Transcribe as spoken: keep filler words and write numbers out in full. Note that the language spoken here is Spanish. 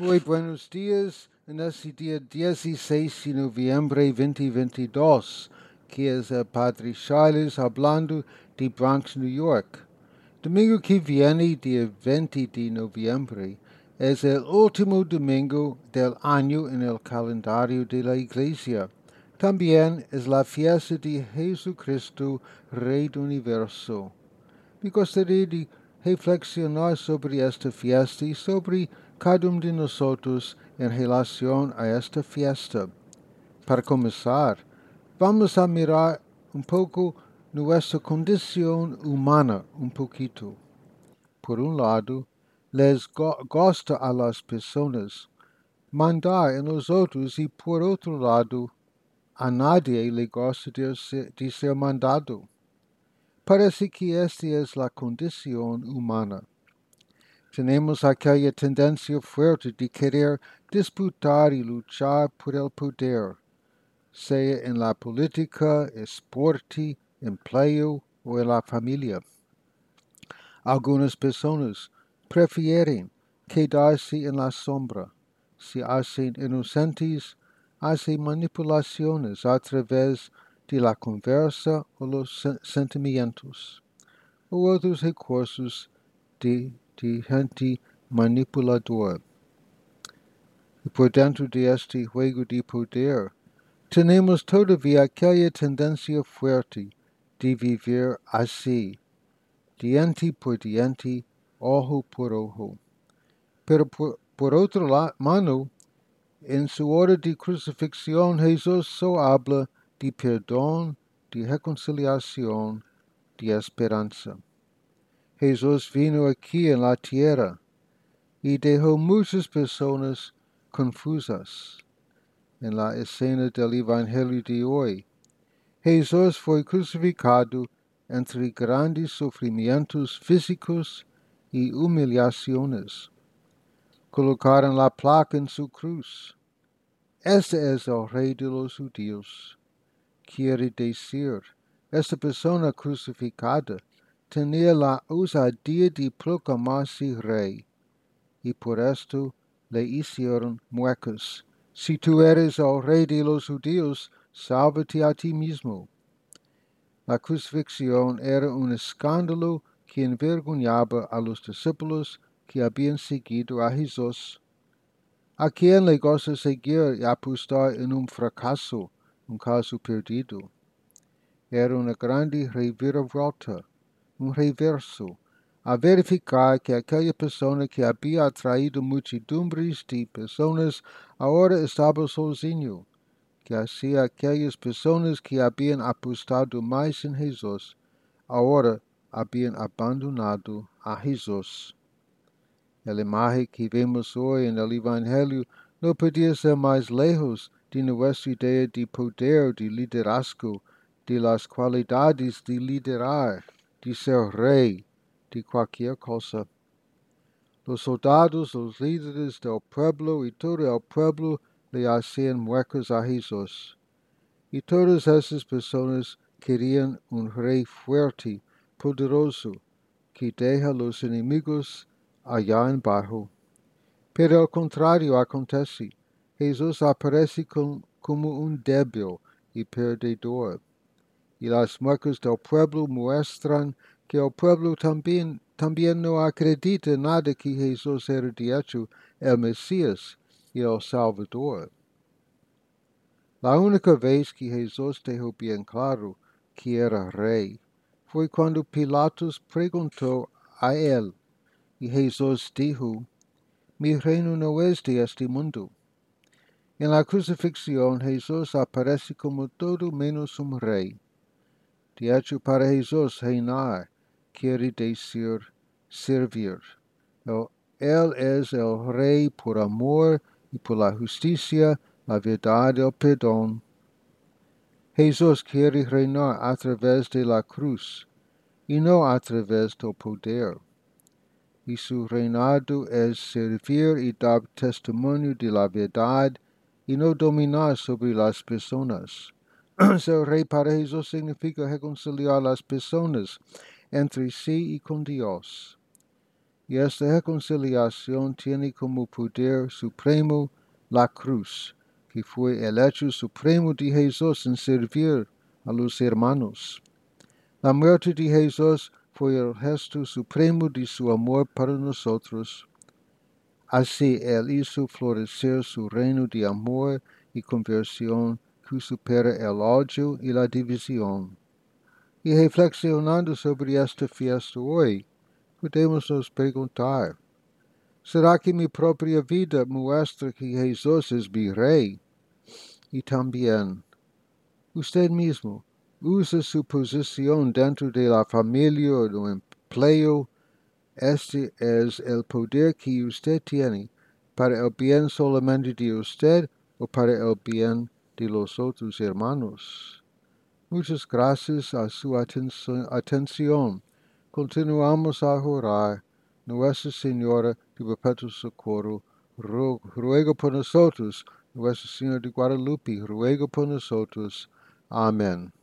Muy buenos días. En este día dieciséis de noviembre de dos mil veintidós, que es el Padre Charles hablando de Bronx, New York. Domingo que viene, día veinte de noviembre, es el último domingo del año en el calendario de la Iglesia. También es la fiesta de Jesucristo Rey del Universo. Me gustaría de reflexionar sobre esta fiesta y sobre cada um de nosotros en relación a esta fiesta. Para comenzar, vamos a mirar un poco nuestra condición humana, un poquito. Por un lado, les go gusta a las personas mandar en los otros y por otro lado, a nadie le gusta de ser, de ser mandado. Parece que esta es la condición humana. Tenemos aquella tendencia fuerte de querer disputar y luchar por el poder, sea en la política, esporte, empleo o en la familia. Algunas personas prefieren quedarse en la sombra, se hacen inocentes, hacen manipulaciones a través de la conversa o los sentimientos, o otros recursos de de gente manipuladora. Y por dentro de este juego de poder, tenemos todavía aquella tendencia fuerte de vivir así, diente por diente, ojo por ojo. Pero por, por otra mano, en su hora de crucifixión, Jesús solo habla de perdón, de reconciliación, de esperanza. Jesús vino aquí en la tierra y dejó muchas personas confusas. En la escena del Evangelio de hoy, Jesús fue crucificado entre grandes sufrimientos físicos y humillaciones. Colocaron la placa en su cruz. Este es el Rey de los Judíos. Quiere decir, esta persona crucificada tenía la osadía de proclamarse rey, y por esto le hicieron muecas. Si tú eres el rey de los judíos, sálvate a ti mismo. La crucifixión era un escándalo que envergonaba a los discípulos que habían seguido a Jesús. ¿A quién le gusta seguir y apostar en un fracaso, un caso perdido? Era una grande reviravolta, un reverso, a verificar que aquella persona que había atraído multidumbres de personas ahora estaba sozinho, que hacía aquellas personas que habían apostado más en Jesús, ahora habían abandonado a Jesús. El imagen que vemos hoy en el Evangelio no podía ser más lejos de nuestra idea de poder, de liderazgo, de las cualidades de liderar, de ser rey de cualquier cosa. Los soldados, los líderes del pueblo y todo el pueblo le hacían muecas a Jesús. Y todas esas personas querían un rey fuerte, poderoso, que deja los enemigos allá en bajo. Pero al contrario acontece. Jesús aparece con, como un débil y perdedor. Y las muecas del pueblo muestran que el pueblo también, también no acredita nada que Jesús era de hecho el Mesías y el Salvador. La única vez que Jesús dejó bien claro que era rey fue cuando Pilatos preguntó a él, y Jesús dijo, mi reino no es de este mundo. En la crucifixión Jesús aparece como todo menos un rey. De hecho, para Jesús, reinar quiere decir servir. Él es el rey por amor y por la justicia, la verdad y el perdón. Jesús quiere reinar a través de la cruz y no a través del poder. Y su reinado es servir y dar testimonio de la verdad y no dominar sobre las personas. Ser rey para Jesús significa reconciliar las personas entre sí y con Dios. y esta reconciliación tiene como poder supremo la cruz, que fue el hecho supremo de Jesús en servir a los hermanos. La muerte de Jesús fue el gesto supremo de su amor para nosotros. Así Él hizo florecer su reino de amor y conversión que supera el odio y la división. Y reflexionando sobre esta fiesta hoy, podemos nos preguntar, ¿será que mi propia vida muestra que Jesús es mi Rey? Y también, usted mismo usa su posición dentro de la familia o del empleo. Este es el poder que usted tiene para el bien solamente de usted o para el bien de los otros hermanos. Muchas gracias a su atención. Continuamos a orar. Nuestra Señora de Perpetuo Socorro, ruega por nosotros. Nuestra Señora de Guadalupe, ruega por nosotros. Amén.